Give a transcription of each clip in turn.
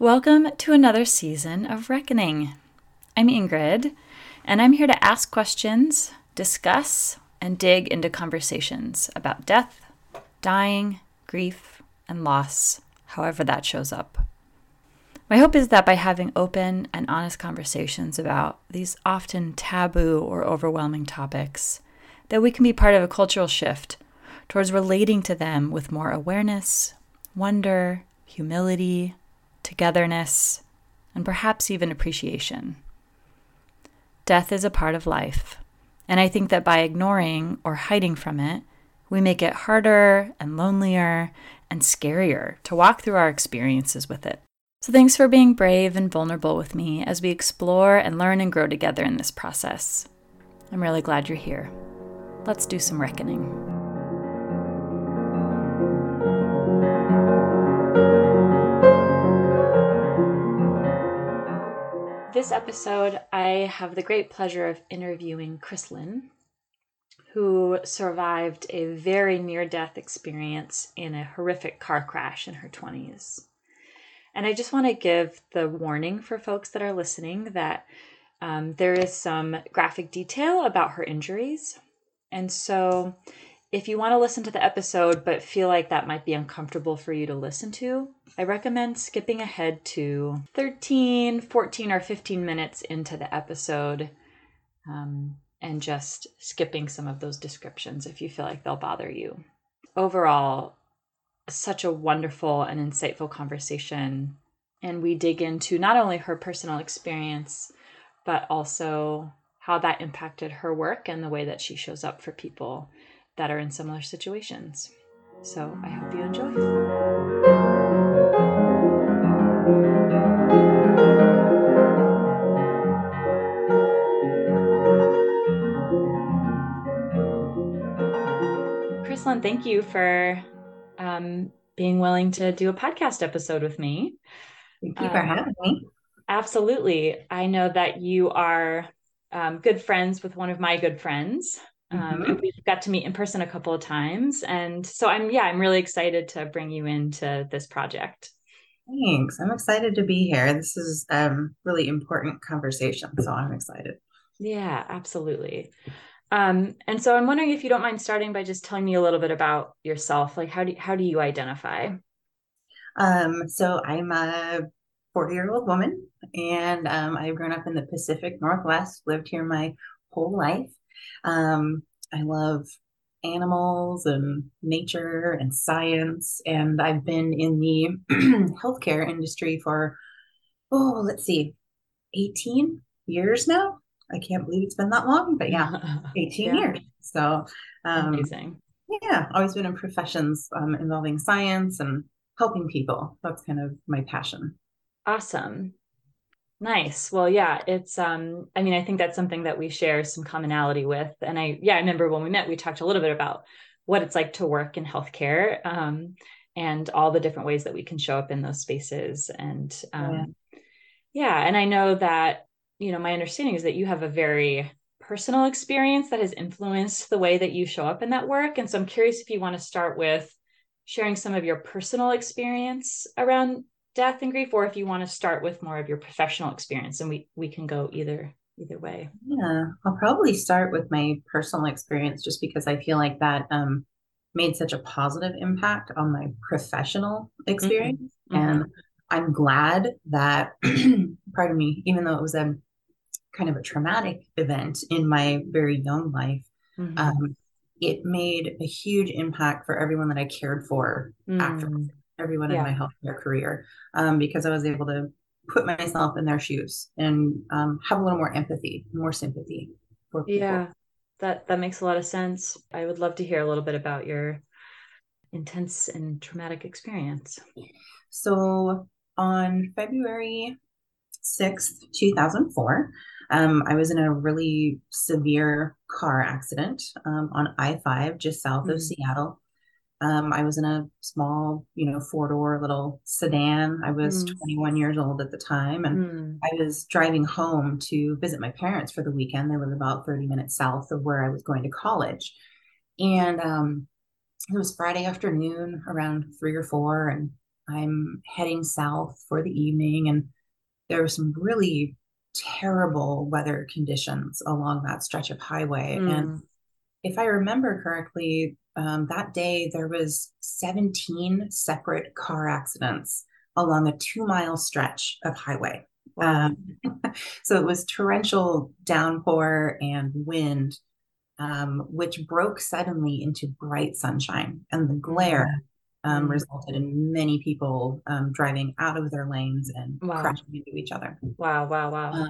Welcome to another season of Reckoning. I'm Ingrid, and I'm here to ask questions, discuss, and dig into conversations about death, dying, grief, and loss, however that shows up. My hope is that by having open and honest conversations about these often taboo or overwhelming topics, that we can be part of a cultural shift towards relating to them with more awareness, wonder, humility, togetherness, and perhaps even appreciation. Death is a part of life, and I think that by ignoring or hiding from it, we make it harder and lonelier and scarier to walk through our experiences with it. So thanks for being brave and vulnerable with me as we explore and learn and grow together in this process. I'm really glad you're here. Let's do some reckoning. This episode, I have the great pleasure of interviewing Krislynn, who survived a very near-death experience in a horrific car crash in her 20s. And I just want to give the warning for folks that are listening that there is some graphic detail about her injuries. And so if you want to listen to the episode but feel like that might be uncomfortable for you to listen to, I recommend skipping ahead to 13, 14, or 15 minutes into the episode and just skipping some of those descriptions if you feel like they'll bother you. Overall, such a wonderful and insightful conversation. And we dig into not only her personal experience, but also how that impacted her work and the way that she shows up for people that are in similar situations. So I hope you enjoy. Krislynn, thank you for being willing to do a podcast episode with me. Thank you for having me. Absolutely. I know that you are good friends with one of my good friends. And we've got to meet in person a couple of times. And so I'm really excited to bring you into this project. Thanks. I'm excited to be here. This is a really important conversation, so I'm excited. Yeah, absolutely. And so I'm wondering if you don't mind starting by just telling me a little bit about yourself. Like, how do you identify? So I'm a 40-year-old woman, and I've grown up in the Pacific Northwest, lived here my whole life. I love animals and nature and science, and I've been in the healthcare industry for, 18 years now. I can't believe it's been that long, but yeah, 18 years. So, amazing. Yeah, always been in professions involving science and helping people. That's kind of my passion. Awesome. Nice. Well, yeah, it's, I think that's something that we share some commonality with. And I remember when we met, we talked a little bit about what it's like to work in healthcare, and all the different ways that we can show up in those spaces. And, and I know that, my understanding is that you have a very personal experience that has influenced the way that you show up in that work. And so I'm curious if you want to start with sharing some of your personal experience around death and grief, or if you want to start with more of your professional experience, and we can go either way. Yeah, I'll probably start with my personal experience just because I feel like that made such a positive impact on my professional experience. Mm-hmm. Mm-hmm. And I'm glad that, pardon me, even though it was a kind of a traumatic event in my very young life, mm-hmm. It made a huge impact for everyone that I cared for afterwards, everyone in my healthcare career, because I was able to put myself in their shoes and have a little more empathy, more sympathy for people. Yeah, that makes a lot of sense. I would love to hear a little bit about your intense and traumatic experience. So on February 6th, 2004, I was in a really severe car accident on I-5 just south of Seattle. I was in a small, four-door little sedan. I was 21 years old at the time, and I was driving home to visit my parents for the weekend. They live about 30 minutes south of where I was going to college. And it was Friday afternoon around 3 or 4, and I'm heading south for the evening, and there were some really terrible weather conditions along that stretch of highway. Mm. And if I remember correctly, that day there was 17 separate car accidents along a 2-mile stretch of highway. Wow. So it was torrential downpour and wind, which broke suddenly into bright sunshine, and the glare resulted in many people driving out of their lanes and crashing into each other. Wow.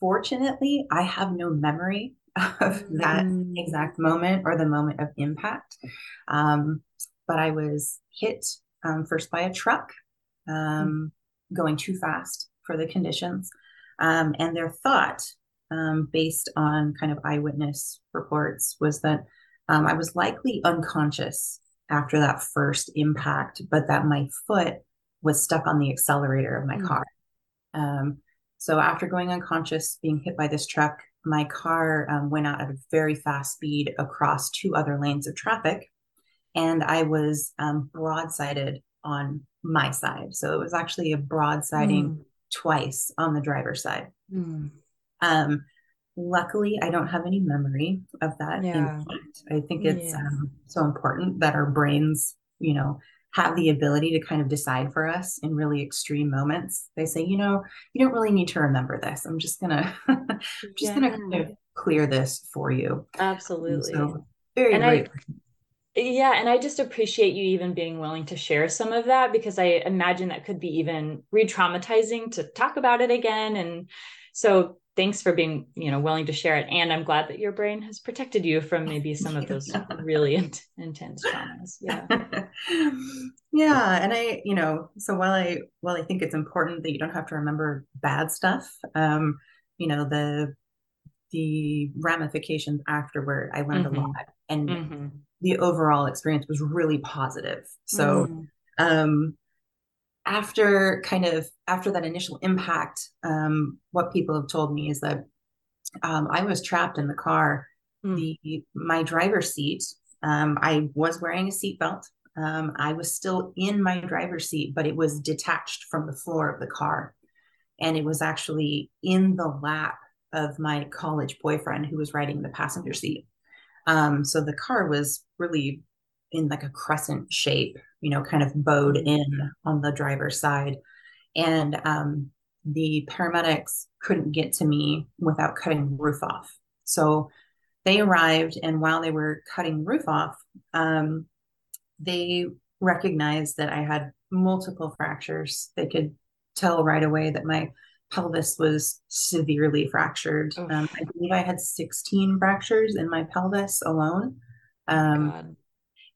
Fortunately, I have no memory of that exact moment or the moment of impact. But I was hit first by a truck going too fast for the conditions. And their thought, based on kind of eyewitness reports, was that I was likely unconscious after that first impact, but that my foot was stuck on the accelerator of my car. So after going unconscious, being hit by this truck, my car went out at a very fast speed across 2 other lanes of traffic, and I was broadsided on my side. So it was actually a broadsiding twice on the driver's side. Luckily, I don't have any memory of that impact. I think it's so important that our brains, you know, have the ability to kind of decide for us in really extreme moments. They say, you know, you don't really need to remember this. I'm just gonna, gonna kind of clear this for you. Absolutely. So And I just appreciate you even being willing to share some of that, because I imagine that could be even re-traumatizing to talk about it again. And so thanks for being, you know, willing to share it. And I'm glad that your brain has protected you from maybe some of those really intense traumas. Yeah. And I, you know, so while I think it's important that you don't have to remember bad stuff, you know, the ramifications afterward, I learned a lot, and the overall experience was really positive. So, after that initial impact, what people have told me is that, I was trapped in the car, my driver's seat. I was wearing a seatbelt. I was still in my driver's seat, but it was detached from the floor of the car. And it was actually in the lap of my college boyfriend, who was riding the passenger seat. So the car was really in like a crescent shape, you know, kind of bowed in on the driver's side. And the paramedics couldn't get to me without cutting the roof off. So they arrived, and while they were cutting the roof off, they recognized that I had multiple fractures. They could tell right away that my pelvis was severely fractured. I believe I had 16 fractures in my pelvis alone.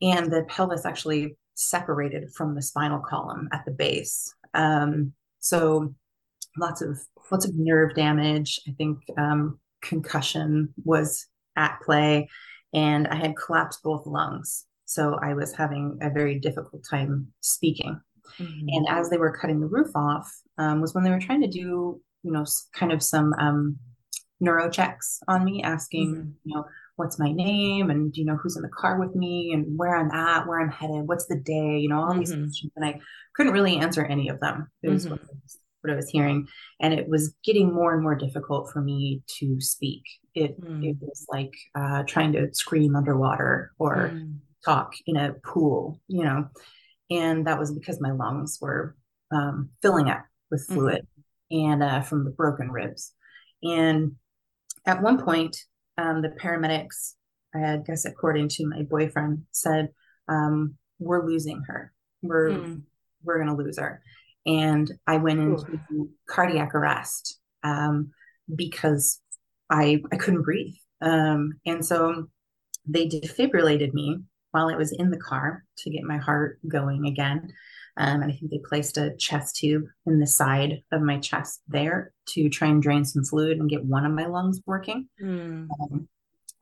And the pelvis actually separated from the spinal column at the base. So lots of nerve damage. I think concussion was at play, and I had collapsed both lungs. So I was having a very difficult time speaking. And as they were cutting the roof off, was when they were trying to do, you know, kind of some neuro checks on me, asking, you know, what's my name, and do you know who's in the car with me, and where I'm at, where I'm headed, what's the day, you know, all these questions. And I couldn't really answer any of them. It was what I was hearing. And it was getting more and more difficult for me to speak. It was like trying to scream underwater or talk in a pool, you know. And that was because my lungs were filling up with fluid and from the broken ribs. And at one point, the paramedics, I guess, according to my boyfriend, said, we're losing her. We're going to lose her. And I went into cardiac arrest because I couldn't breathe. And so they defibrillated me while I was in the car to get my heart going again. And I think they placed a chest tube in the side of my chest there to try and drain some fluid and get one of my lungs working.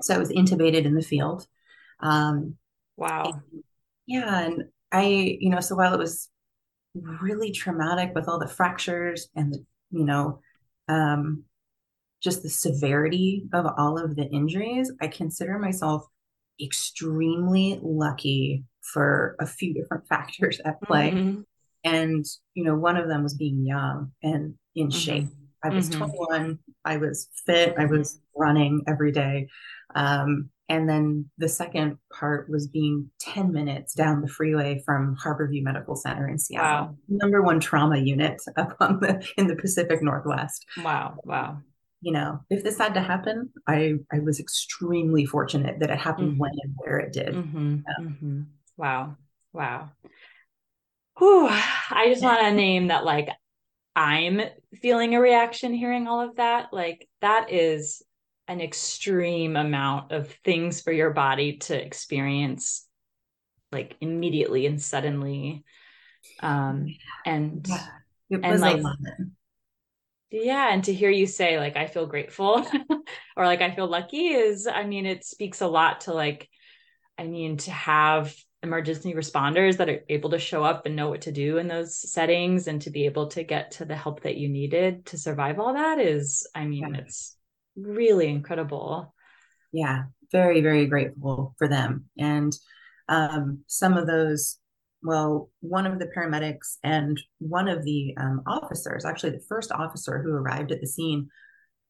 So I was intubated in the field. Wow. And I, you know, so while it was really traumatic with all the fractures and, you know, just the severity of all of the injuries, I consider myself extremely lucky for a few different factors at play. Mm-hmm. And, you know, one of them was being young and in mm-hmm. shape. I was 21. I was fit. I was running every day. And then the second part was being 10 minutes down the freeway from Harborview Medical Center in Seattle. Wow. Number one trauma unit up on in the Pacific Northwest. Wow. Wow. You know, if this had to happen, I was extremely fortunate that it happened when and where it did. Mm-hmm. Yeah. Mm-hmm. Wow. Wow. Whew. I just want to name that, like, I'm feeling a reaction hearing all of that. Like, that is an extreme amount of things for your body to experience, like, immediately and suddenly. Yeah. And to hear you say, like, I feel grateful or like, I feel lucky is, I mean, it speaks a lot to, like, I mean, to have emergency responders that are able to show up and know what to do in those settings and to be able to get to the help that you needed to survive all that is, I mean, it's really incredible. Yeah. Very, very grateful for them. And some of those, well, one of the paramedics and one of the officers, actually the first officer who arrived at the scene,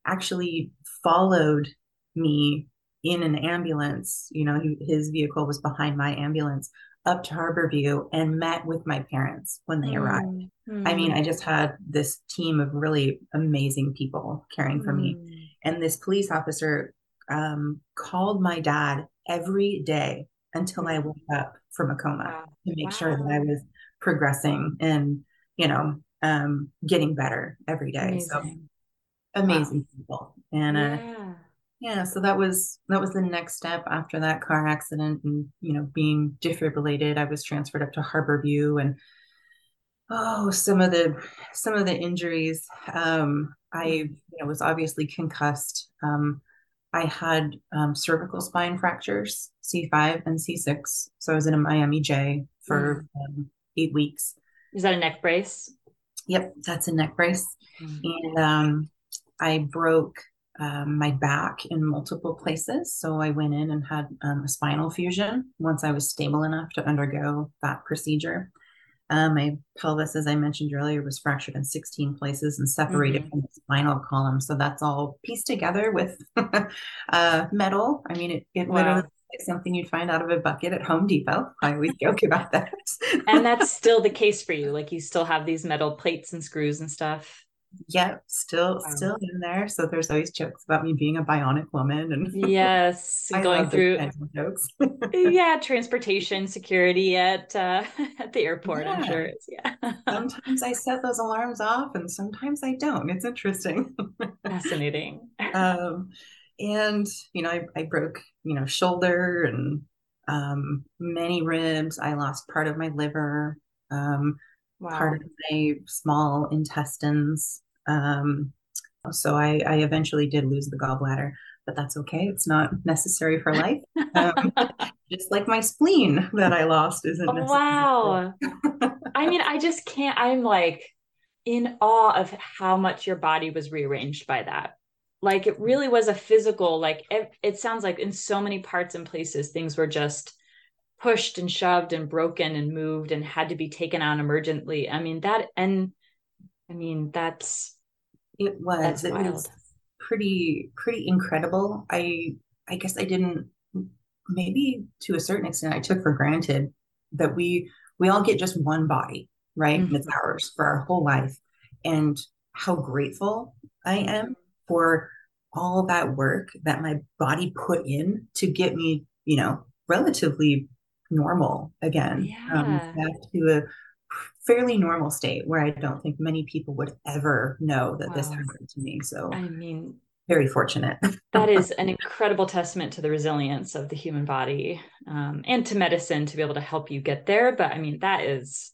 actually followed me in an ambulance. You know, his vehicle was behind my ambulance up to Harborview and met with my parents when they arrived. Mm. I mean, I just had this team of really amazing people caring for me. And this police officer called my dad every day until I woke up from a coma to make sure that I was progressing and, you know, getting better every day. Amazing. So amazing people. And so that was the next step after that car accident and, you know, being defibrillated. I was transferred up to Harborview, and some of the injuries. I, you know, was obviously concussed. I had cervical spine fractures, C5 and C6. So I was in a Miami J for 8 weeks. Is that a neck brace? Yep, that's a neck brace. And I broke my back in multiple places. So I went in and had a spinal fusion once I was stable enough to undergo that procedure. My pelvis, as I mentioned earlier, was fractured in 16 places and separated from the spinal column. So that's all pieced together with metal. I mean, it literally is something you'd find out of a bucket at Home Depot. I always joke about that. And that's still the case for you? Like, you still have these metal plates and screws and stuff? Yep, still in there. So there's always jokes about me being a bionic woman, and yes, going through jokes. Yeah, transportation security at the airport. Yeah. I'm sure it's sometimes I set those alarms off and sometimes I don't. It's interesting. Fascinating. And you know, I broke, you know, shoulder and many ribs. I lost part of my liver. Part of my small intestines. So I eventually did lose the gallbladder, but that's okay. It's not necessary for life. Just like my spleen that I lost isn't necessary. Wow. I mean, I just can't, I'm like in awe of how much your body was rearranged by that. Like, it really was a physical, like it sounds like in so many parts and places, things were just pushed and shoved and broken and moved and had to be taken out emergently. I mean, it was pretty incredible. I guess I didn't, maybe to a certain extent, I took for granted that we all get just one body, right? Mm-hmm. And it's ours for our whole life. And how grateful I am for all that work that my body put in to get me, you know, relatively normal again, back to a fairly normal state where I don't think many people would ever know that this happened to me. So I mean, very fortunate. That is an incredible testament to the resilience of the human body, and to medicine to be able to help you get there. But I mean, that is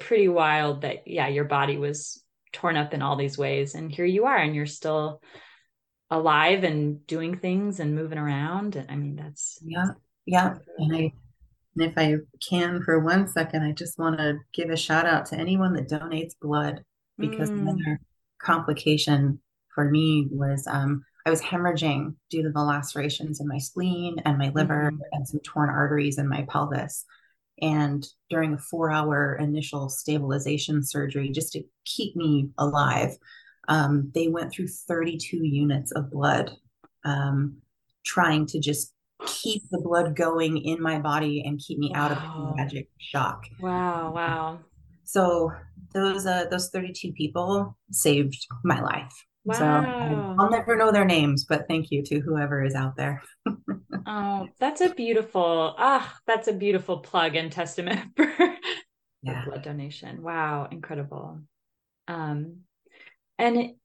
pretty wild that, your body was torn up in all these ways, and here you are, and you're still alive and doing things and moving around. And I mean, that's yeah. And if I can for 1 second, I just want to give a shout out to anyone that donates blood, because another complication for me was I was hemorrhaging due to the lacerations in my spleen and my liver and some torn arteries in my pelvis. and during a 4-hour initial stabilization surgery, just to keep me alive, they went through 32 units of blood, trying to just keep the blood going in my body and keep me out of hemorrhagic shock. Wow, wow. So those 32 people saved my life. Wow. So I'll never know their names, but thank you to whoever is out there. Oh, that's a beautiful plug and testament for blood donation. Wow. Incredible. And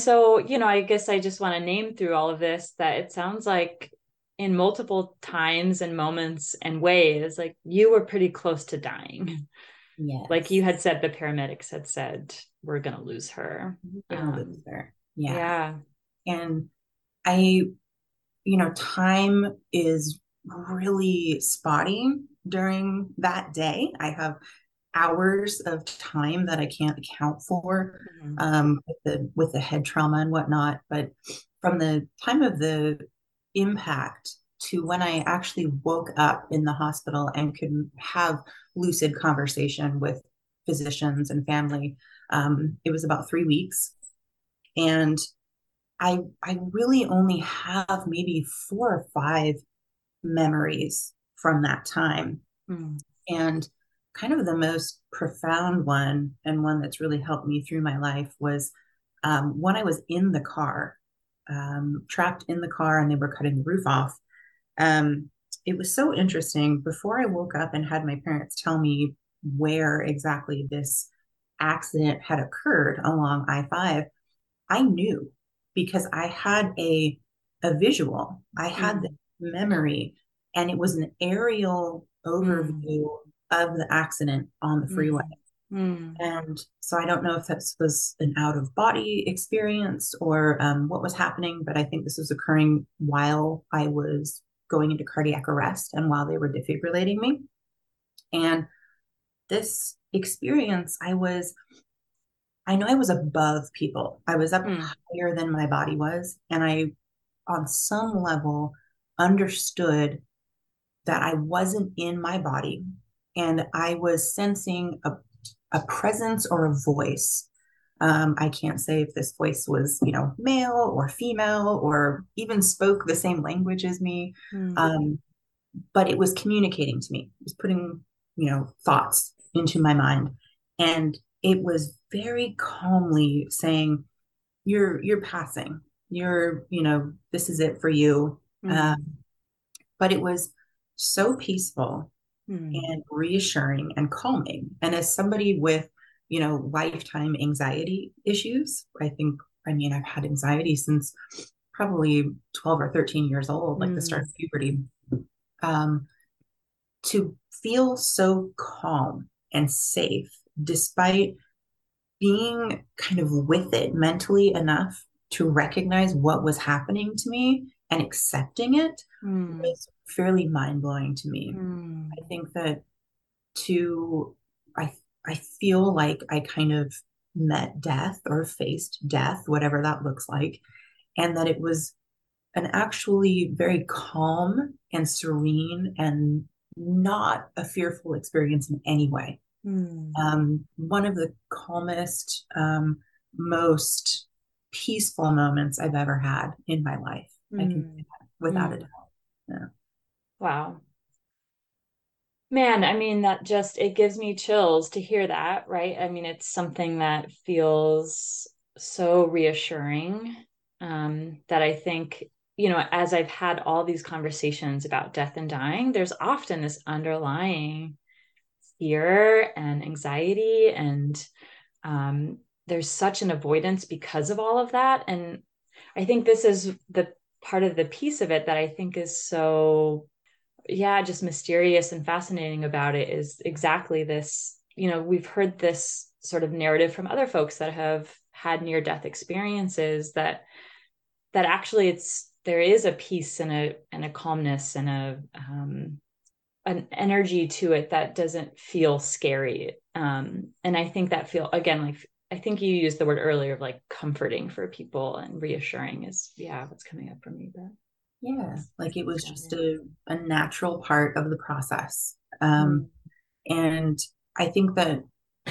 so, you know, I guess I just want to name through all of this that it sounds like in multiple times and moments and ways, like you were pretty close to dying. Yes. Like you had said, the paramedics had said, we're going to lose her. Yeah. And I, time is really spotty during that day. I have hours of time that I can't account for, with the head trauma and whatnot. But from the time of the impact to when I actually woke up in the hospital and could have lucid conversation with physicians and family, it was about 3 weeks. And I really only have maybe 4 or 5 memories from that time. Mm. And kind of the most profound one, and one that's really helped me through my life, was when I was in the car, trapped in the car, and they were cutting the roof off. It was so interesting. Before I woke up and had my parents tell me where exactly this accident had occurred along I-5, I knew, because I had a visual, I had the memory, and it was an aerial overview of the accident on the freeway. And so I don't know if this was an out of body experience or what was happening, but I think this was occurring while I was going into cardiac arrest and while they were defibrillating me. And this experience, I know I was above people. I was up higher than my body was. And I, on some level, understood that I wasn't in my body, and I was sensing a presence or a voice. I can't say if this voice was, male or female, or even spoke the same language as me. But it was communicating to me. It was putting, thoughts into my mind. And it was very calmly saying, you're passing, this is it for you. But it was so peaceful and reassuring and calming. And as somebody with, lifetime anxiety issues, I've had anxiety since probably 12 or 13 years old, like the start of puberty, to feel so calm and safe, despite being kind of with it mentally enough to recognize what was happening to me and accepting it, was fairly mind-blowing to me. I think that I feel like I kind of met death or faced death, whatever that looks like, and that it was an actually very calm and serene and not a fearful experience in any way. One of the calmest, most peaceful moments I've ever had in my life. I can say that without a doubt. Yeah. Wow. Man, that just, it gives me chills to hear that, right? It's something that feels so reassuring, that I think, as I've had all these conversations about death and dying, there's often this underlying fear and anxiety, and there's such an avoidance because of all of that. And I think this is the part of the piece of it that I think is so, just mysterious and fascinating about it, is exactly this, we've heard this sort of narrative from other folks that have had near-death experiences, that actually there is a peace and a calmness and an energy to it that doesn't feel scary. And I think that I think you used the word earlier of comforting for people, and reassuring is, what's coming up for me. But it was just a natural part of the process. And I think that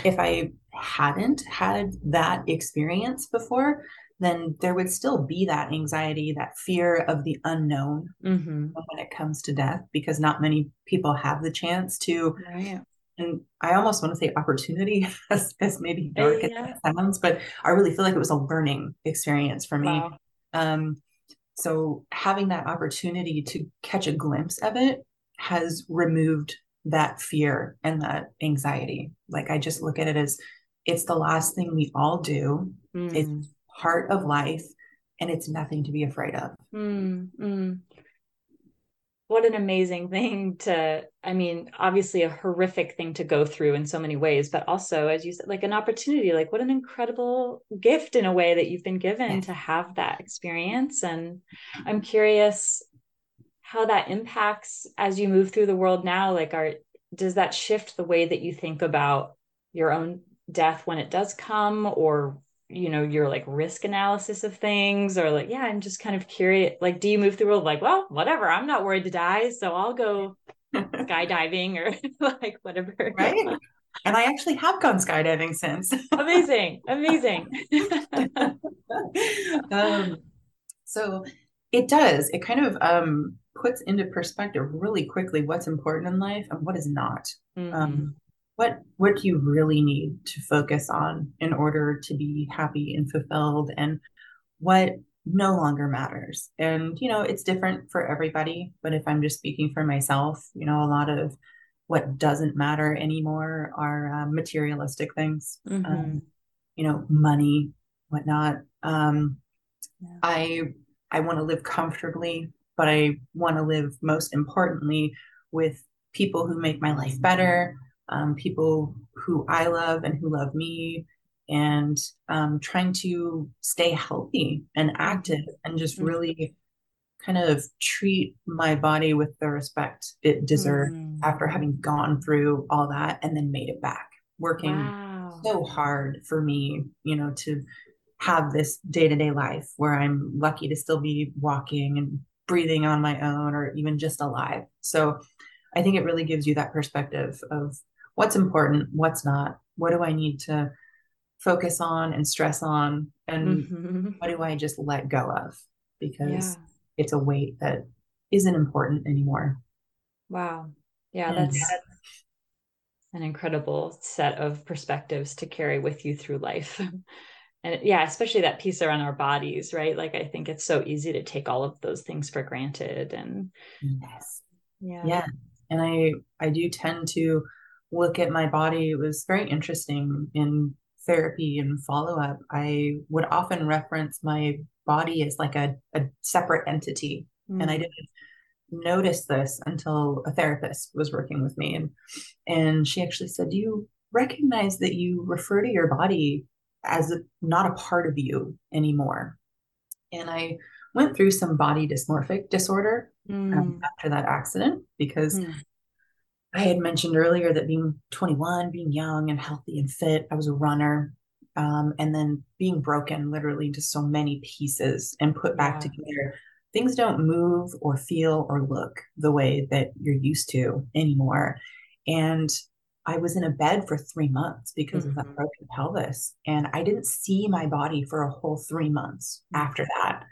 if I hadn't had that experience before, then there would still be that anxiety, that fear of the unknown when it comes to death, because not many people have the chance to, and I almost want to say opportunity as maybe dark as that sounds, but I really feel like it was a learning experience for me. Wow. So having that opportunity to catch a glimpse of it has removed that fear and that anxiety. Like, I just look at it as it's the last thing we all do. It's part of life, and it's nothing to be afraid of. What an amazing thing to, I mean, obviously a horrific thing to go through in so many ways, but also, as you said, like an opportunity, like what an incredible gift in a way that you've been given to have that experience. And I'm curious how that impacts as you move through the world now, like does that shift the way that you think about your own death when it does come, or, you know, your like risk analysis of things, or like, I'm just kind of curious, like, do you move through the world like, well, whatever, I'm not worried to die, so I'll go skydiving or like whatever. Right. And I actually have gone skydiving since. Amazing. So it does, it kind of puts into perspective really quickly what's important in life and what is not. What do you really need to focus on in order to be happy and fulfilled, and what no longer matters? And, you know, it's different for everybody, but if I'm just speaking for myself, you know, a lot of what doesn't matter anymore are materialistic things, you know, money, whatnot. I want to live comfortably, but I want to live most importantly with people who make my life better, people who I love and who love me, and trying to stay healthy and active and just really kind of treat my body with the respect it deserved after having gone through all that and then made it back. Working so hard for me, you know, to have this day-to-day life where I'm lucky to still be walking and breathing on my own, or even just alive. So I think it really gives you that perspective of what's important, what's not, what do I need to focus on and stress on, and what do I just let go of, because it's a weight that isn't important anymore. Wow. Yeah. That's an incredible set of perspectives to carry with you through life. And especially that piece around our bodies, right? Like, I think it's so easy to take all of those things for granted. And and I do tend to look at my body. It was very interesting in therapy and follow-up. I would often reference my body as like a separate entity. And I didn't notice this until a therapist was working with me. And she actually said, do you recognize that you refer to your body as not a part of you anymore? And I went through some body dysmorphic disorder after that accident, because I had mentioned earlier that being 21, being young and healthy and fit, I was a runner, and then being broken literally into so many pieces and put back together. Things don't move or feel or look the way that you're used to anymore. And I was in a bed for 3 months because of that broken pelvis, and I didn't see my body for a whole 3 months after that.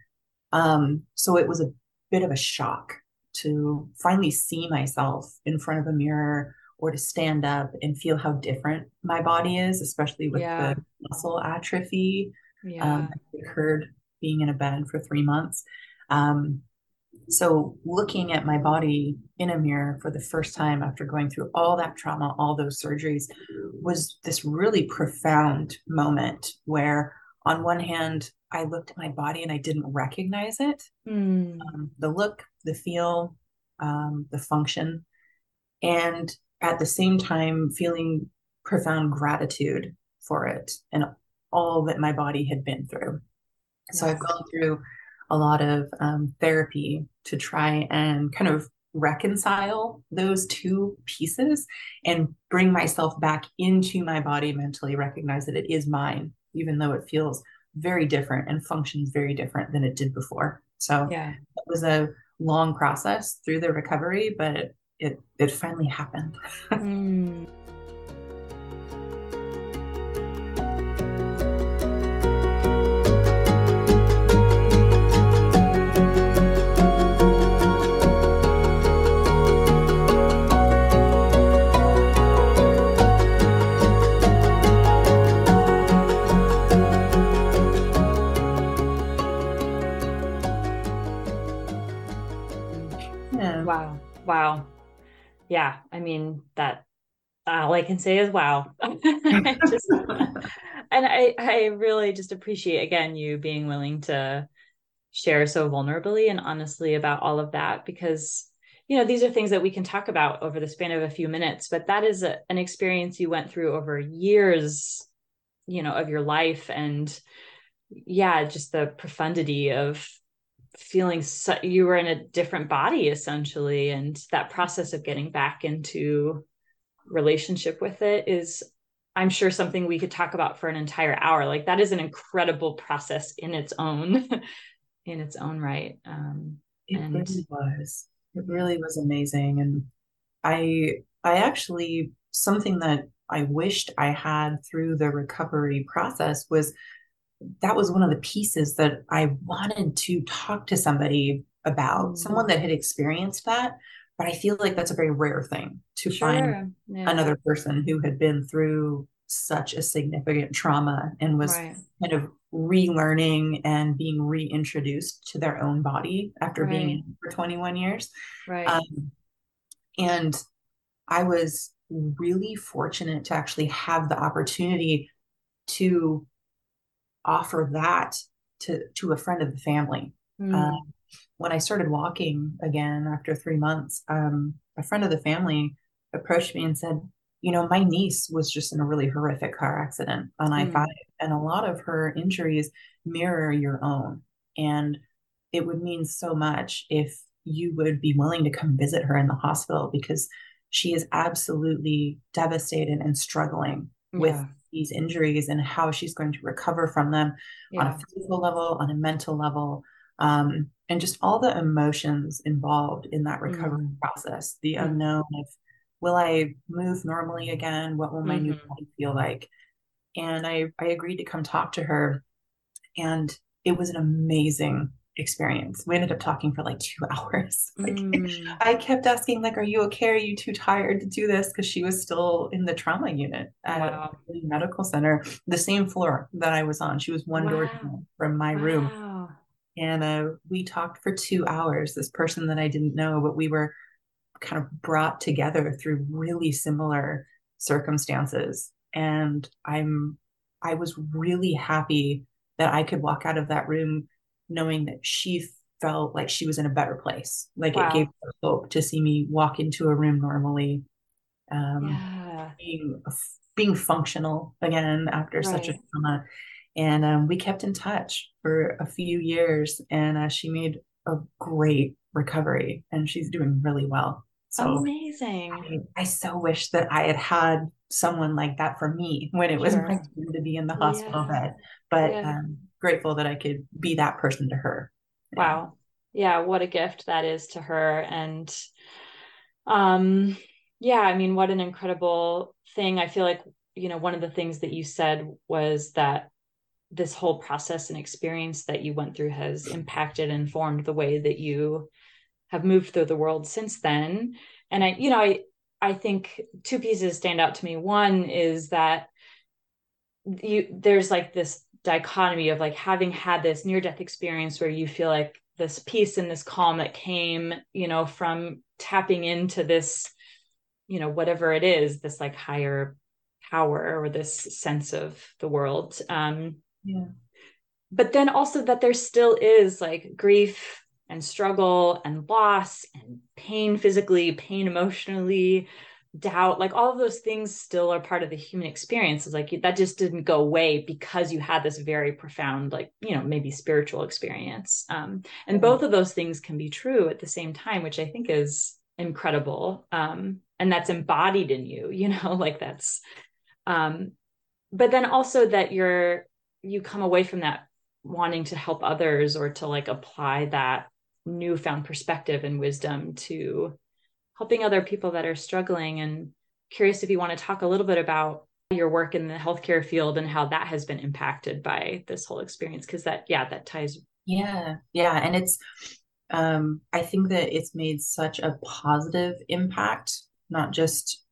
So it was a bit of a shock to finally see myself in front of a mirror, or to stand up and feel how different my body is, especially with the muscle atrophy that occurred being in a bed for 3 months. So looking at my body in a mirror for the first time after going through all that trauma, all those surgeries, was this really profound moment where, on one hand, I looked at my body and I didn't recognize it. The look, the feel, the function, and at the same time feeling profound gratitude for it and all that my body had been through. So I've gone through a lot of therapy to try and kind of reconcile those two pieces and bring myself back into my body mentally, recognize that it is mine, even though it feels very different and functions very different than it did before. So it was a long process through the recovery, but it finally happened. Mm. Wow. Yeah. I mean, that all I can say is wow. I really just appreciate, again, you being willing to share so vulnerably and honestly about all of that, because, you know, these are things that we can talk about over the span of a few minutes, but that is an experience you went through over years, you know, of your life. And yeah, just the profundity of feeling you were in a different body essentially, and that process of getting back into relationship with it is, I'm sure, something we could talk about for an entire hour. Like, that is an incredible process in its own right. It really was amazing. And I actually, something that I wished I had through the recovery process was, that was one of the pieces that I wanted to talk to somebody about, someone that had experienced that. But I feel like that's a very rare thing to find another person who had been through such a significant trauma and was kind of relearning and being reintroduced to their own body after being in it for 21 years. Right. And I was really fortunate to actually have the opportunity to offer that to a friend of the family. When I started walking again after 3 months, a friend of the family approached me and said, you know, my niece was just in a really horrific car accident on I-5, and a lot of her injuries mirror your own, and it would mean so much if you would be willing to come visit her in the hospital, because she is absolutely devastated and struggling with these injuries and how she's going to recover from them on a physical level, on a mental level, and just all the emotions involved in that recovery process, the unknown of, will I move normally again? What will my new body feel like? And I agreed to come talk to her, and it was an amazing experience. We ended up talking for like 2 hours. I kept asking, like, are you okay? Are you too tired to do this? Because she was still in the trauma unit at the medical center, the same floor that I was on. She was one door down from my room. And we talked for 2 hours, this person that I didn't know, but we were kind of brought together through really similar circumstances. And I was really happy that I could walk out of that room knowing that she felt like she was in a better place. Like, it gave her hope to see me walk into a room normally, being functional again after such a trauma. And we kept in touch for a few years, and she made a great recovery, and she's doing really well. So amazing. I so wish that I had someone like that for me when it was my turn to be in the hospital bed, but grateful that I could be that person to her. Wow. Yeah. What a gift that is to her. And I mean, what an incredible thing. I feel like, you know, one of the things that you said was that this whole process and experience that you went through has impacted and formed the way that you have moved through the world since then. And I think two pieces stand out to me. One is that there's like this dichotomy of like having had this near-death experience where you feel like this peace and this calm that came, you know, from tapping into this, you know, whatever it is, this like higher power or this sense of the world. But then also that there still is like grief and struggle and loss and pain physically, pain emotionally, doubt, like all of those things still are part of the human experience. It's like that just didn't go away because you had this very profound, like, you know, maybe spiritual experience. And both of those things can be true at the same time, which I think is incredible. And that's embodied in you, you know, like that's, but then also that you come away from that wanting to help others or to like apply that newfound perspective and wisdom to helping other people that are struggling. And curious if you want to talk a little bit about your work in the healthcare field and how that has been impacted by this whole experience. Cause that ties. Yeah. And it's, I think that it's made such a positive impact, not just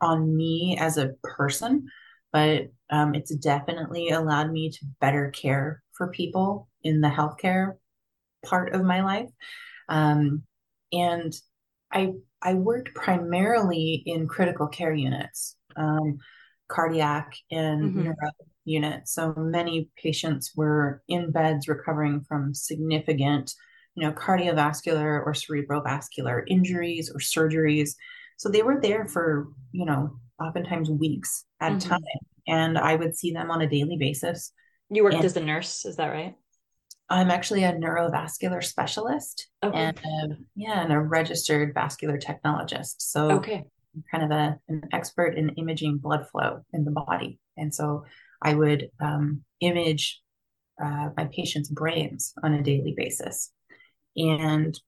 on me as a person, but it's definitely allowed me to better care for people in the healthcare part of my life. And I worked primarily in critical care units, cardiac and neuro units. So many patients were in beds recovering from significant, cardiovascular or cerebrovascular injuries or surgeries. So they were there for, oftentimes weeks at a time. And I would see them on a daily basis. You worked as a nurse, is that right? I'm actually a neurovascular specialist and a registered vascular technologist. So I'm kind of an expert in imaging blood flow in the body. And so I would image my patients' brains on a daily basis. And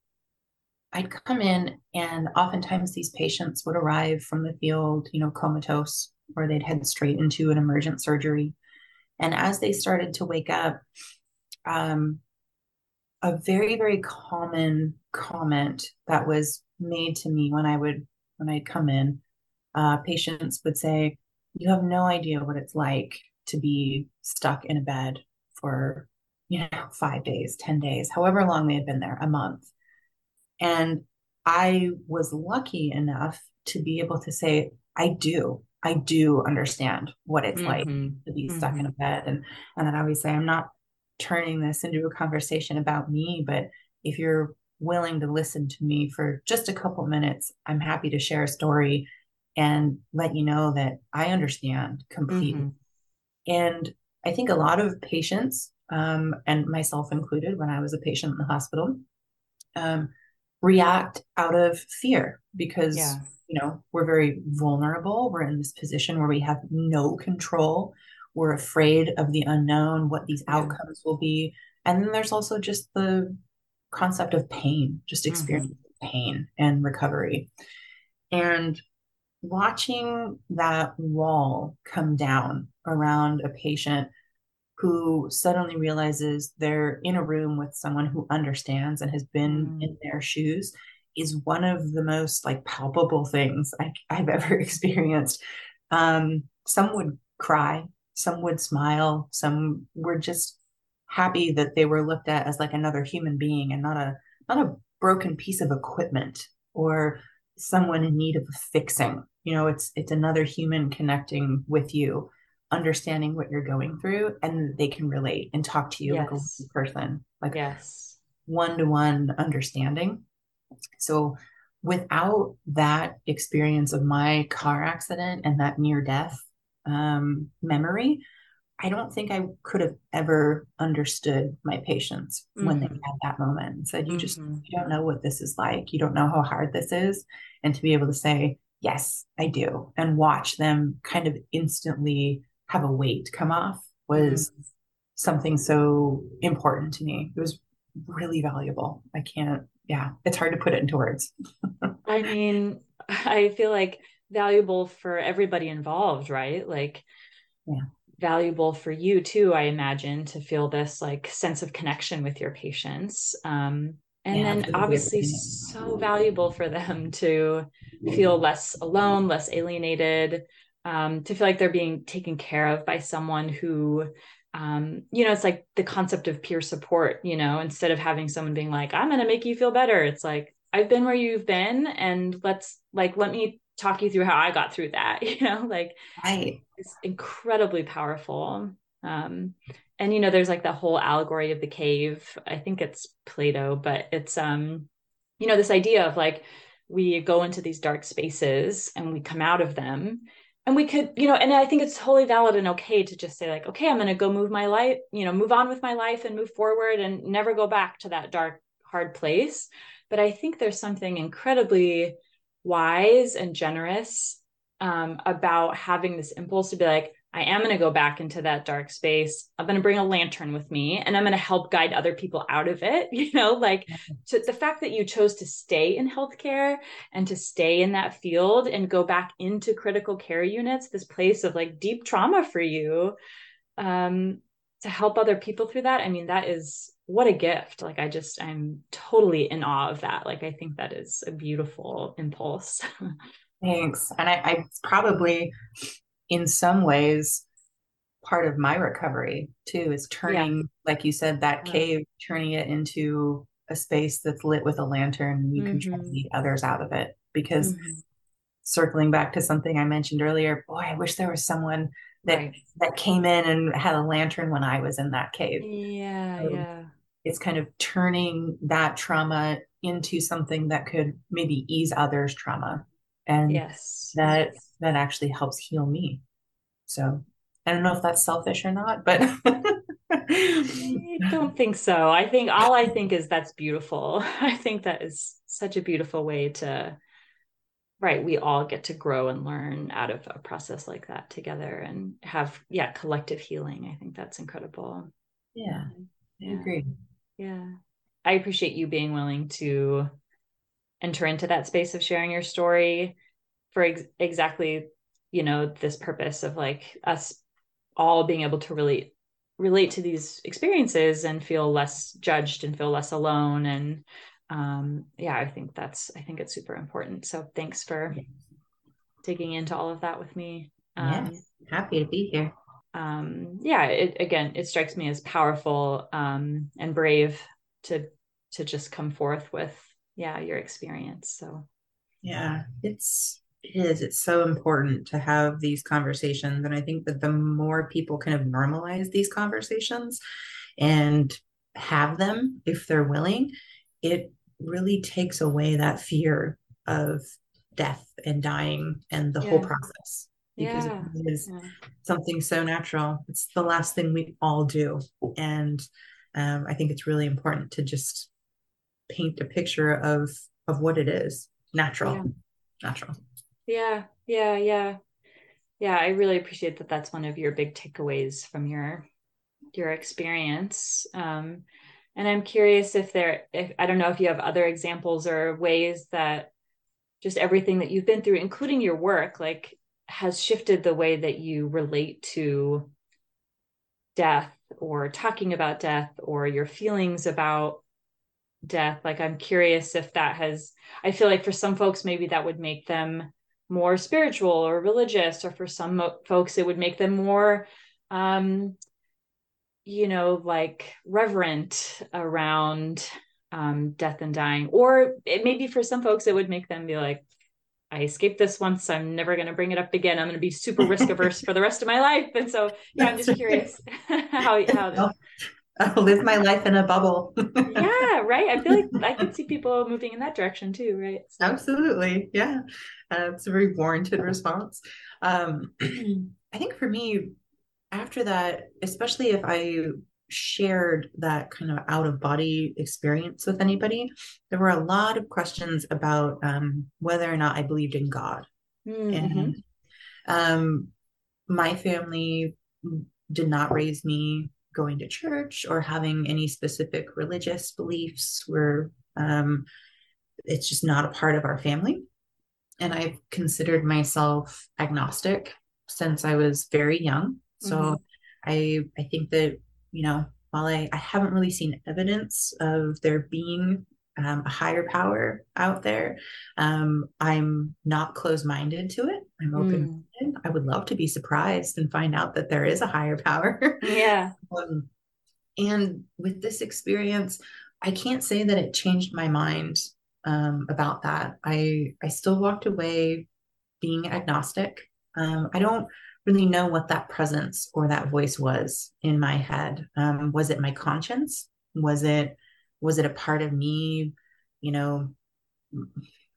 I'd come in, and oftentimes these patients would arrive from the field, comatose, or they'd head straight into an emergent surgery. And as they started to wake up, a very, very common comment that was made to me when I'd come in, patients would say, "You have no idea what it's like to be stuck in a bed for, 5 days, 10 days, however long they had been there, a month." And I was lucky enough to be able to say, I do understand what it's like to be stuck in a bed. And then I always say, I'm not turning this into a conversation about me, but if you're willing to listen to me for just a couple minutes, I'm happy to share a story and let you know that I understand completely. Mm-hmm. And I think a lot of patients, and myself included, when I was a patient in the hospital, react out of fear because, we're very vulnerable. We're in this position where we have no control. We're afraid of the unknown, what these outcomes will be. And then there's also just the concept of pain, just experiencing pain and recovery. And watching that wall come down around a patient who suddenly realizes they're in a room with someone who understands and has been in their shoes is one of the most palpable things I've ever experienced. Some would cry, some would smile, some were just happy that they were looked at as another human being and not a broken piece of equipment or someone in need of a fixing. It's another human connecting with you, understanding what you're going through, and they can relate and talk to you like a person, one-to-one understanding. So without that experience of my car accident and that near death memory, I don't think I could have ever understood my patients when they had that moment and said, you don't know what this is like. You don't know how hard this is. And to be able to say, yes, I do. And watch them kind of instantly have a weight come off was something so important to me. It was really valuable. I can't, it's hard to put it into words. I mean, I feel valuable for everybody involved, right? Valuable for you too, I imagine, to feel this sense of connection with your patients. Then obviously so valuable for them to feel less alone, less alienated, to feel they're being taken care of by someone who, it's the concept of peer support, instead of having someone being I'm going to make you feel better. It's I've been where you've been, and let's let me talk you through how I got through that, right. It's incredibly powerful. And, there's that whole allegory of the cave. I think it's Plato, but it's, this idea of we go into these dark spaces and we come out of them, and we could, and I think it's totally valid and okay to just say okay, I'm going to go move my life, move on with my life and move forward and never go back to that dark, hard place. But I think there's something incredibly wise and generous about having this impulse to be I am going to go back into that dark space. I'm going to bring a lantern with me and I'm going to help guide other people out of it. You know, like to, the fact that you chose to stay in healthcare and to stay in that field and go back into critical care units, this place of like deep trauma for you, to help other people through that. I mean, that is what a gift. Like, I'm totally in awe of that. Like, I think that is a beautiful impulse. Thanks. And I probably, in some ways, part of my recovery too is turning, like you said, that cave, turning it into a space that's lit with a lantern and you can try to lead others out of it. Because circling back to something I mentioned earlier, boy, I wish there was someone that came in and had a lantern when I was in that cave. Yeah, so yeah. It's kind of turning that trauma into something that could maybe ease others' trauma. And that actually helps heal me. So I don't know if that's selfish or not, but I don't think so. I think is that's beautiful. I think that is such a beautiful way to, we all get to grow and learn out of a process like that together and have, collective healing. I think that's incredible. Yeah, I agree. Yeah. I appreciate you being willing to enter into that space of sharing your story for exactly, this purpose of like us all being able to really relate to these experiences and feel less judged and feel less alone. And I think it's super important. So thanks for digging into all of that with me. Happy to be here. It strikes me as powerful and brave to just come forth with your experience. So it's so important to have these conversations. And I think that the more people kind of normalize these conversations and have them, if they're willing, it really takes away that fear of death and dying and the whole process, because it is something so natural. It's the last thing we all do. And I think it's really important to just paint a picture of what it is. Natural. Yeah. I really appreciate that. That's one of your big takeaways from your experience. And I'm curious if I don't know if you have other examples or ways that just everything that you've been through, including your work, like has shifted the way that you relate to death or talking about death or your feelings about death. Like, I'm curious if that has, I feel like for some folks, maybe that would make them more spiritual or religious, or for some folks, it would make them more, reverent around death and dying, or maybe for some folks, it would make them be like, I escaped this once. I'm never going to bring it up again. I'm going to be super risk averse for the rest of my life. And so, I'm just curious how I'll live my life in a bubble. I feel like I could see people moving in that direction too. Right. So. Absolutely. Yeah. It's a very warranted response. I think for me, after that, especially if I shared that kind of out of body experience with anybody, there were a lot of questions about whether or not I believed in God. Mm-hmm. And my family did not raise me going to church or having any specific religious beliefs. It's just not a part of our family. And I've considered myself agnostic since I was very young. So I think that, while I haven't really seen evidence of there being a higher power out there, I'm not closed-minded to it. I'm open. I would love to be surprised and find out that there is a higher power. Yeah. And with this experience, I can't say that it changed my mind about that. I still walked away being agnostic. I don't really know what that presence or that voice was in my head. Was it my conscience? Was it a part of me,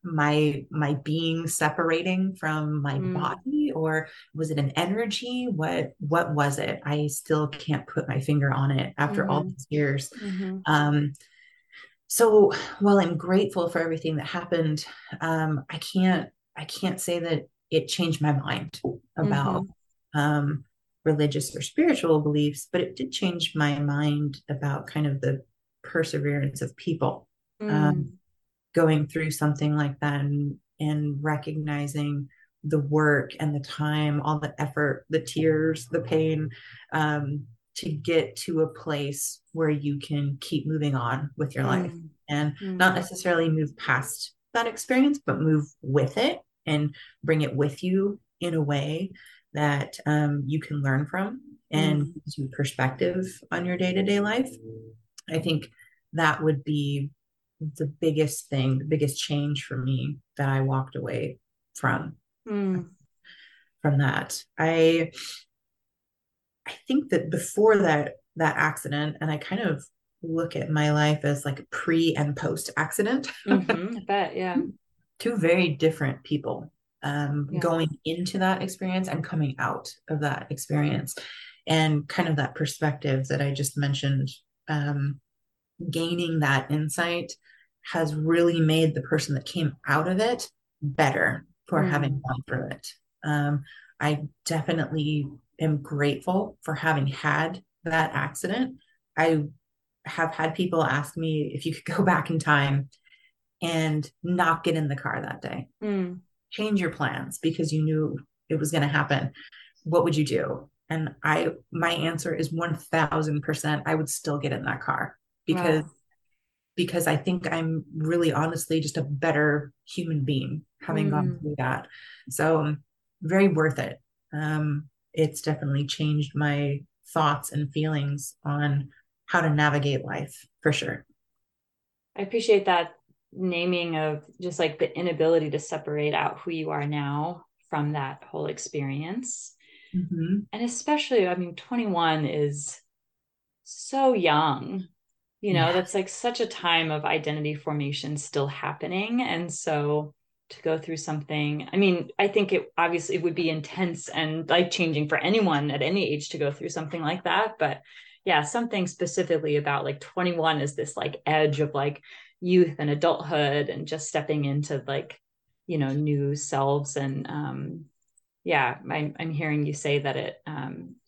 my being separating from my body, or was it an energy? What was it? I still can't put my finger on it after all these years. So while I'm grateful for everything that happened, I can't say that it changed my mind about religious or spiritual beliefs, but it did change my mind about kind of the perseverance of people going through something like that and recognizing the work and the time, all the effort, the tears, the pain, to get to a place where you can keep moving on with your life and not necessarily move past that experience, but move with it and bring it with you in a way that you can learn from and gives you perspective on your day-to-day life. I think that would be the biggest thing, the biggest change for me that I walked away from that. I think that before that accident, and I kind of look at my life as like pre and post accident. I bet, yeah. Two very different people going into that experience and coming out of that experience, and kind of that perspective that I just mentioned, gaining that insight has really made the person that came out of it better for having gone through it. I definitely am grateful for having had that accident. I have had people ask me if you could go back in time and not get in the car that day, change your plans because you knew it was going to happen, what would you do? And my answer is 1000%. I would still get in that car because I think I'm really honestly just a better human being having gone through that. So very worth it. It's definitely changed my thoughts and feelings on how to navigate life for sure. I appreciate that naming of just like the inability to separate out who you are now from that whole experience. And especially, 21 is so young, that's like such a time of identity formation still happening. And so to go through something, I think it obviously would be intense and life changing for anyone at any age to go through something like that. But yeah, something specifically about like 21 is this like edge of like youth and adulthood and just stepping into like, new selves. And I'm hearing you say that it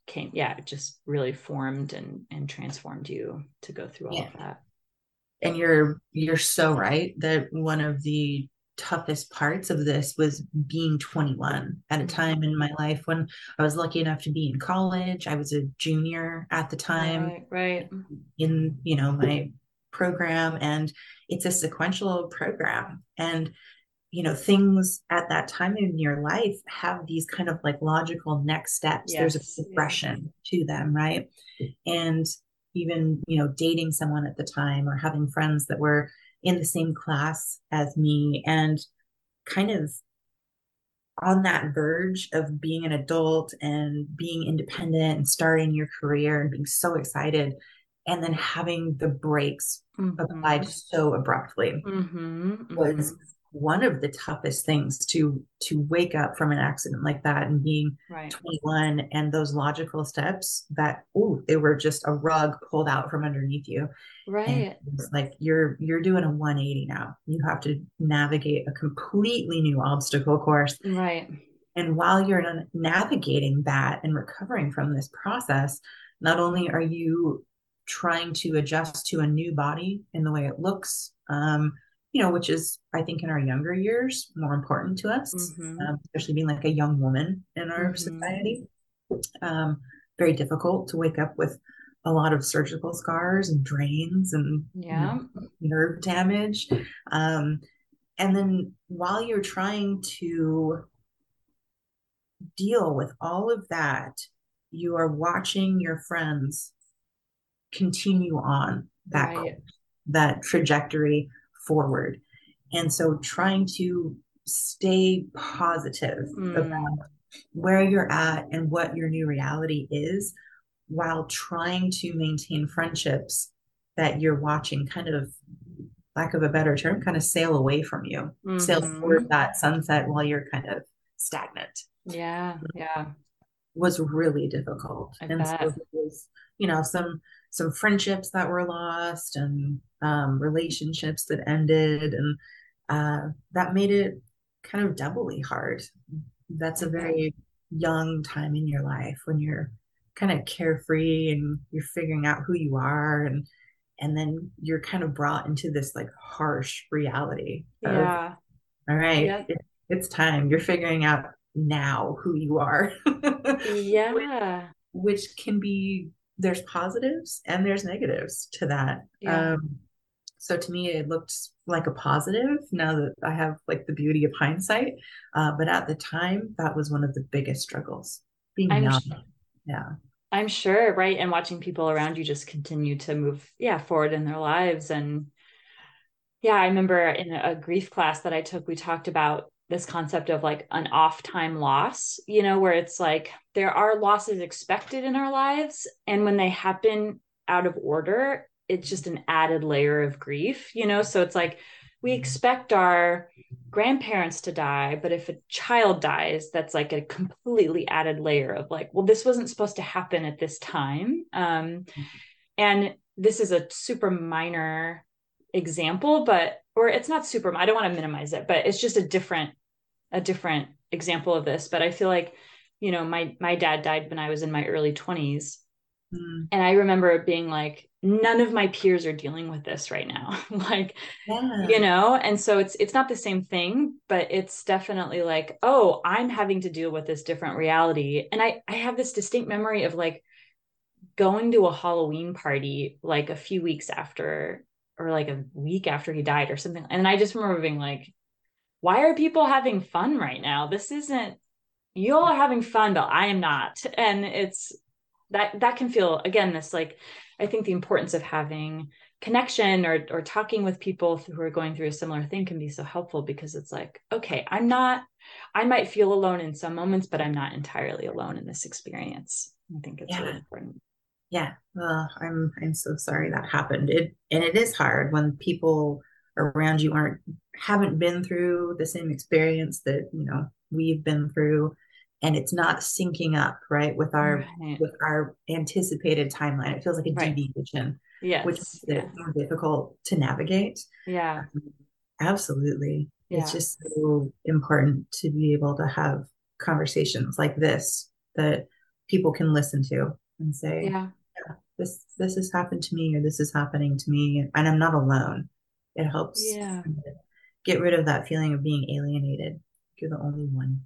it just really formed and transformed you to go through all of that. And you're so right that one of the toughest parts of this was being 21 at a time in my life when I was lucky enough to be in college. I was a junior at the time, right. in, my program, and it's a sequential program. And, things at that time in your life have these kind of like logical next steps. Yes. There's a progression to them. Right. And even, dating someone at the time or having friends that were in the same class as me and kind of on that verge of being an adult and being independent and starting your career and being so excited, and then having the brakes applied so abruptly was one of the toughest things to wake up from an accident like that and being 21 and those logical steps that, they were just a rug pulled out from underneath you. Right. It's like, you're doing a 180 now. You have to navigate a completely new obstacle course. Right. And while you're navigating that and recovering from this process, not only are you trying to adjust to a new body in the way it looks, which is, I think, in our younger years, more important to us, especially being like a young woman in our society. Very difficult to wake up with a lot of surgical scars and drains and nerve damage. And then while you're trying to deal with all of that, you are watching your friends continue on that that trajectory forward. And so trying to stay positive about where you're at and what your new reality is, while trying to maintain friendships that you're watching kind of, lack of a better term, kind of sail away from you, sail toward that sunset while you're kind of stagnant. Yeah. Was really difficult. So there was, some friendships that were lost and relationships that ended, and that made it kind of doubly hard. That's a very young time in your life when you're kind of carefree and you're figuring out who you are, and then you're kind of brought into this like harsh reality of, yeah, all right, yeah, it's time, you're figuring out now who you are. Yeah. Which can be, there's positives and there's negatives to that. Yeah. So to me, it looked like a positive now that I have like the beauty of hindsight. But at the time, that was one of the biggest struggles. Being numb. Yeah. I'm sure. Right. And watching people around you just continue to move forward in their lives. And yeah, I remember in a grief class that I took, we talked about this concept of like an off time loss, you know, where it's like there are losses expected in our lives. And when they happen out of order, it's just an added layer of grief, you know? So it's like, we expect our grandparents to die, but if a child dies, that's like a completely added layer of like, well, this wasn't supposed to happen at this time. And this is a super minor example, but, or it's not super, I don't want to minimize it, but it's just a different example of this. But I feel like, you know, my dad died when I was in my early 20s. Mm. And I remember it being like, none of my peers are dealing with this right now. Like, yeah, you know, and so it's not the same thing, but it's definitely like, oh, I'm having to deal with this different reality. And I have this distinct memory of like going to a Halloween party, like a few weeks after, or like a week after he died or something. And I just remember being like, why are people having fun right now? This isn't, you all are having fun, but I am not. And it's that can feel, again, this, like, I think the importance of having connection or talking with people who are going through a similar thing can be so helpful, because it's like, okay, I might feel alone in some moments, but I'm not entirely alone in this experience. I think it's really important. Yeah. Well, I'm so sorry that happened. It is hard when people around you haven't been through the same experience that, you know, we've been through, and it's not syncing up right with our, right, with our anticipated timeline. It feels like a deviation, yes, which is more difficult to navigate. Yeah. Absolutely. Yeah. It's just so important to be able to have conversations like this that people can listen to and say, this has happened to me, or this is happening to me, and I'm not alone. It helps get rid of that feeling of being alienated. You're the only one.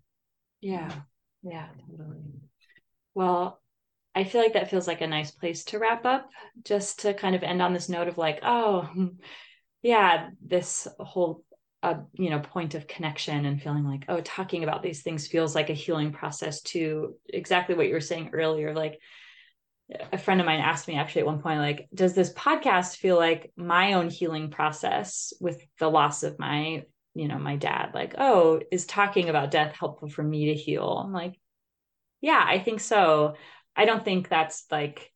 Yeah. Yeah, totally. Well, I feel like that feels like a nice place to wrap up, just to kind of end on this note of like, oh yeah, this whole, you know, point of connection and feeling like, oh, talking about these things feels like a healing process too. Exactly what you were saying earlier. Like, a friend of mine asked me actually at one point, like, does this podcast feel like my own healing process with the loss of my, you know, my dad? Like, oh, is talking about death helpful for me to heal? I'm like, yeah, I think so. I don't think that's like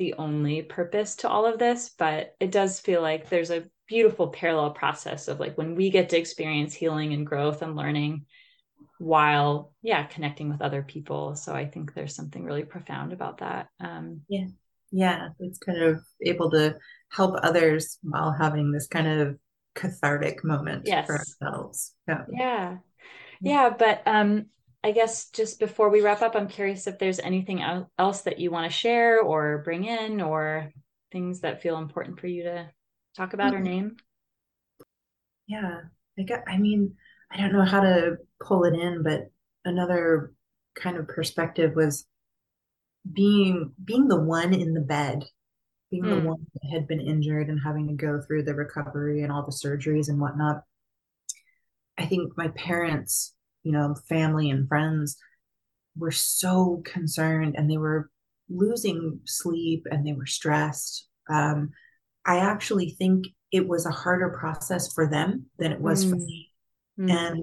the only purpose to all of this, but it does feel like there's a beautiful parallel process of like when we get to experience healing and growth and learning while connecting with other people. So I think there's something really profound about that. It's kind of able to help others while having this kind of cathartic moment for ourselves. But I guess just before we wrap up, I'm curious if there's anything else that you want to share or bring in, or things that feel important for you to talk about or name. I don't know how to pull it in, but another kind of perspective was being the one in the bed, being the one that had been injured and having to go through the recovery and all the surgeries and whatnot. I think my parents, you know, family and friends were so concerned, and they were losing sleep and they were stressed. I actually think it was a harder process for them than it was for me. Mm-hmm.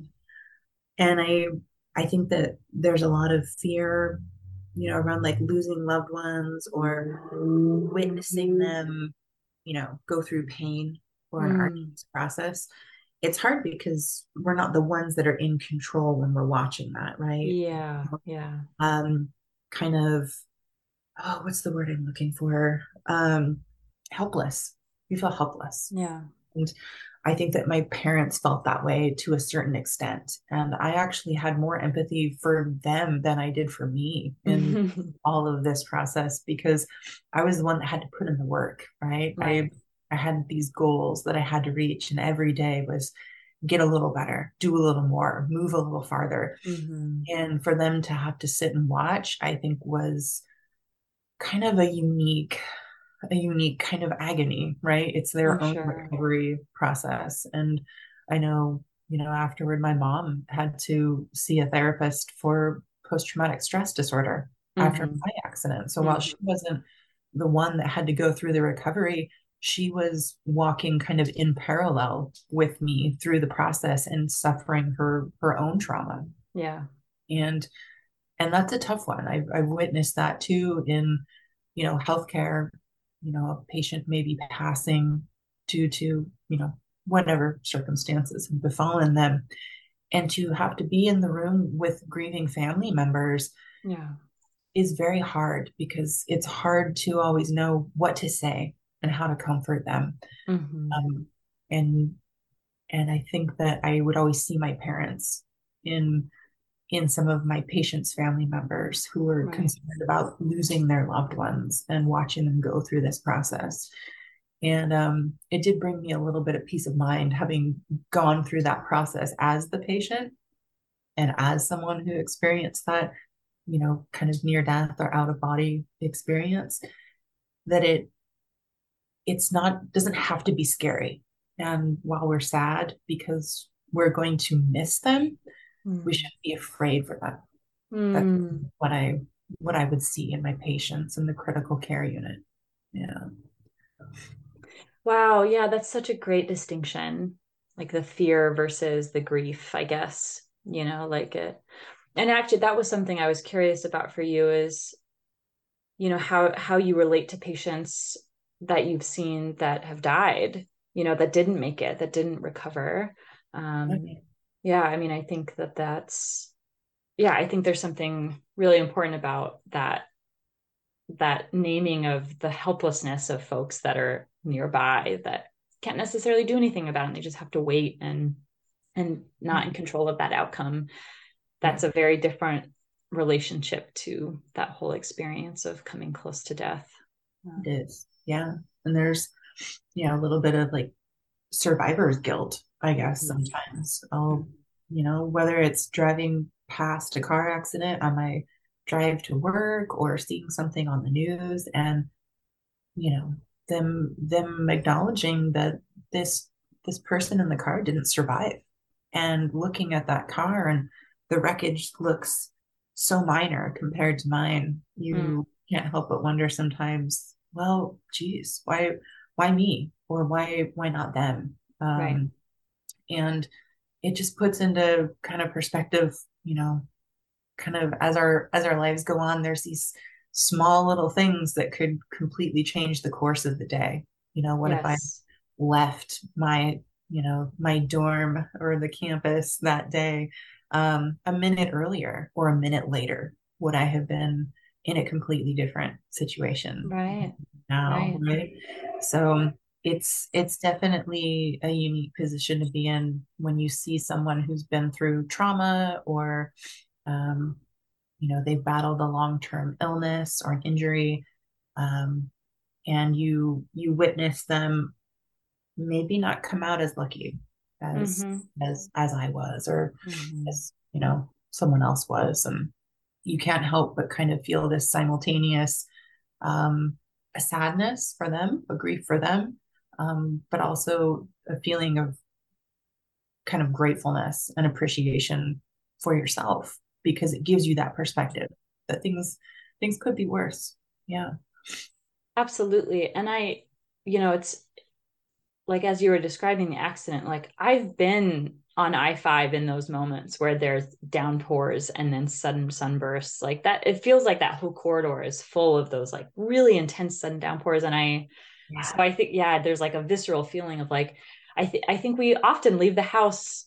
And I think that there's a lot of fear, you know, around like losing loved ones or witnessing them, you know, go through pain or an arduous process. It's hard because we're not the ones that are in control when we're watching that, right? Yeah. Yeah. Kind of, oh, what's the word I'm looking for? Helpless. You feel helpless. Yeah. And I think that my parents felt that way to a certain extent. And I actually had more empathy for them than I did for me in all of this process, because I was the one that had to put in the work, right? I had these goals that I had to reach, and every day was get a little better, do a little more, move a little farther. Mm-hmm. And for them to have to sit and watch, I think was kind of a unique kind of agony, right? It's their own recovery process. And I know, afterward, my mom had to see a therapist for post-traumatic stress disorder after my accident. So while she wasn't the one that had to go through the recovery, she was walking kind of in parallel with me through the process and suffering her own trauma. Yeah. And that's a tough one. I've witnessed that too in, healthcare, a patient may be passing due to, whatever circumstances have befallen them, and to have to be in the room with grieving family members is very hard, because it's hard to always know what to say and how to comfort them. Mm-hmm. And I think that I would always see my parents in some of my patients' family members who were concerned about losing their loved ones and watching them go through this process. And it did bring me a little bit of peace of mind, having gone through that process as the patient and as someone who experienced that, kind of near death or out of body experience, that it doesn't have to be scary. And while we're sad because we're going to miss them, we shouldn't be afraid for that. That's what I would see in my patients in the critical care unit. Yeah. Wow. Yeah. That's such a great distinction. Like the fear versus the grief, I guess, and actually that was something I was curious about for you is, how you relate to patients that you've seen that have died, that didn't make it, that didn't recover. Yeah. I mean, I think I think there's something really important about that naming of the helplessness of folks that are nearby that can't necessarily do anything about it. And they just have to wait and not in control of that outcome. That's a very different relationship to that whole experience of coming close to death. It is. Yeah. And there's, a little bit of like survivor's guilt, I guess, sometimes. I'll, whether it's driving past a car accident on my drive to work or seeing something on the news, and, them acknowledging that this person in the car didn't survive, and looking at that car and the wreckage looks so minor compared to mine. You can't help but wonder sometimes, well, geez, why me? Or why not them? And it just puts into kind of perspective, kind of as our lives go on, there's these small little things that could completely change the course of the day. What if I left my, my dorm or the campus that day, a minute earlier or a minute later? Would I have been in a completely different situation? Right. Now, right? So it's definitely a unique position to be in when you see someone who's been through trauma or, they've battled a long-term illness or an injury, and you witness them maybe not come out as lucky as I was, or as, someone else was. And you can't help but kind of feel this simultaneous, a sadness for them, a grief for them, but also a feeling of kind of gratefulness and appreciation for yourself, because it gives you that perspective that things could be worse. Yeah, absolutely. And I, it's like, as you were describing the accident, like I've been on I-5 in those moments where there's downpours and then sudden sunbursts like that. It feels like that whole corridor is full of those like really intense sudden downpours. And so I think, there's like a visceral feeling of like, I think we often leave the house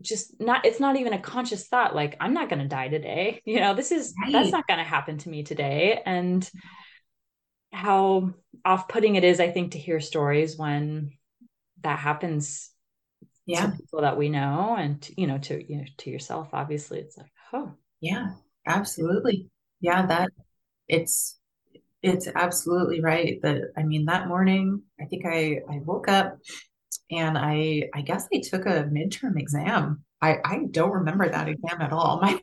just not, it's not even a conscious thought. Like, I'm not going to die today. That's not going to happen to me today. And how off-putting it is, I think, to hear stories when that happens to people that we know, and to yourself, obviously. It's like, oh yeah, absolutely. Yeah. That it's absolutely right. That morning, I think I woke up and I guess I took a midterm exam. I don't remember that exam at all. My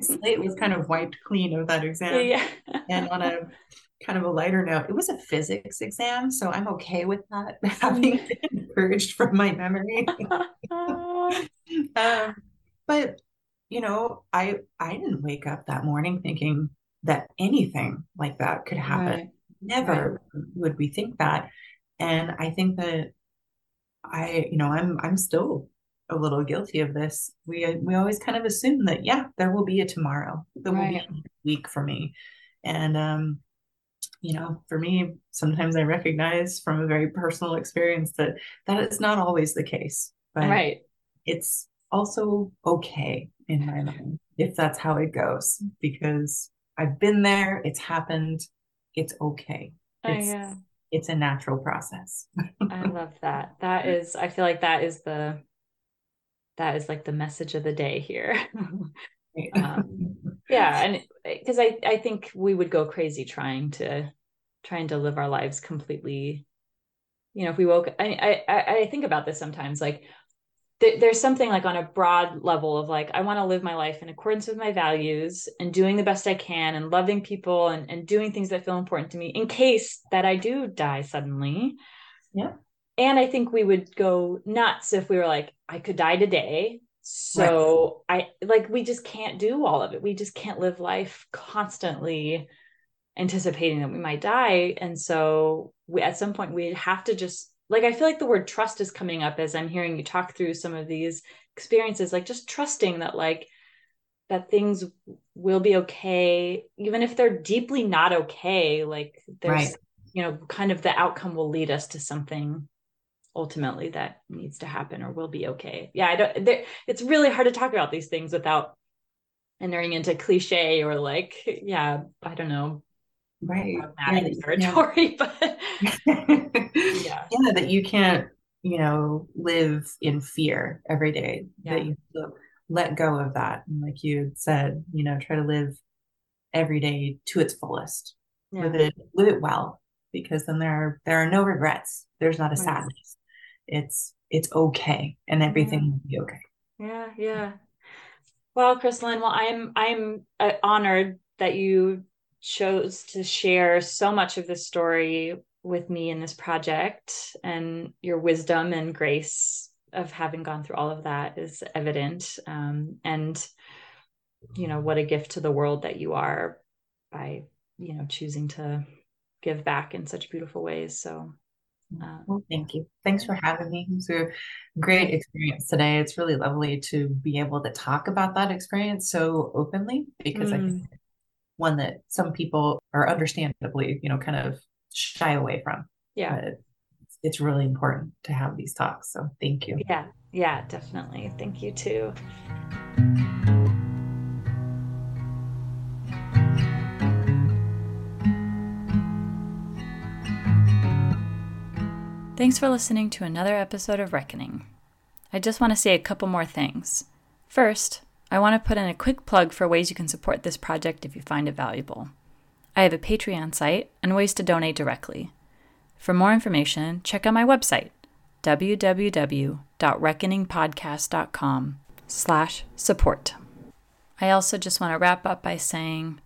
slate was kind of wiped clean of that exam. Yeah. And on a kind of a lighter note, it was a physics exam. So I'm okay with that having been purged from my memory. But, I didn't wake up that morning thinking that anything like that could happen. Right. Never would we think that. And I think that I'm still a little guilty of this. We always kind of assume that, there will be a tomorrow. There will be a week for me. And, for me, sometimes I recognize from a very personal experience that is not always the case, but it's also okay in my mind if that's how it goes, because I've been there, it's happened, it's okay. It's a natural process. I love that. I feel like that is like the message of the day here. And because I think we would go crazy trying to live our lives completely. If we woke, I think about this sometimes, like there's something like on a broad level of like, I want to live my life in accordance with my values and doing the best I can and loving people and doing things that feel important to me in case that I do die suddenly. Yeah. And I think we would go nuts if we were like, I could die today. So we just can't do all of it. We just can't live life constantly anticipating that we might die. And so at some point we have to just I feel like the word trust is coming up as I'm hearing you talk through some of these experiences, like just trusting that that things will be okay, even if they're deeply not okay, kind of the outcome will lead us to something ultimately that needs to happen or will be okay. It's really hard to talk about these things without entering into cliche or territory, but that you can't, live in fear every day, that you let go of that. And like you said, try to live every day to its fullest, live it well, because then there are no regrets. There's not a sadness. It's okay. And everything will be okay. Yeah. Yeah. Well, Krislynn, I'm honored that you chose to share so much of this story with me in this project, and your wisdom and grace of having gone through all of that is evident. And what a gift to the world that you are by, choosing to give back in such beautiful ways. So well, thank you. Thanks for having me. It was a great experience today. It's really lovely to be able to talk about that experience so openly, because I think it's one that some people are understandably, kind of shy away from. Yeah. But it's really important to have these talks. So thank you. Yeah. Yeah, definitely. Thank you too. Thanks for listening to another episode of Reckoning. I just want to say a couple more things. First, I want to put in a quick plug for ways you can support this project if you find it valuable. I have a Patreon site and ways to donate directly. For more information, check out my website, www.reckoningpodcast.com/support. I also just want to wrap up by saying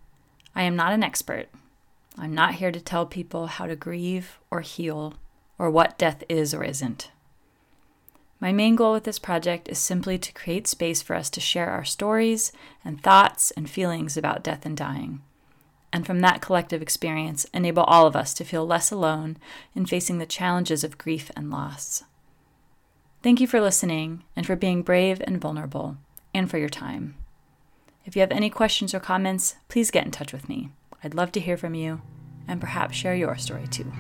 I am not an expert. I'm not here to tell people how to grieve or heal, or what death is or isn't. My main goal with this project is simply to create space for us to share our stories and thoughts and feelings about death and dying, and from that collective experience, enable all of us to feel less alone in facing the challenges of grief and loss. Thank you for listening, and for being brave and vulnerable, and for your time. If you have any questions or comments, please get in touch with me. I'd love to hear from you, and perhaps share your story too.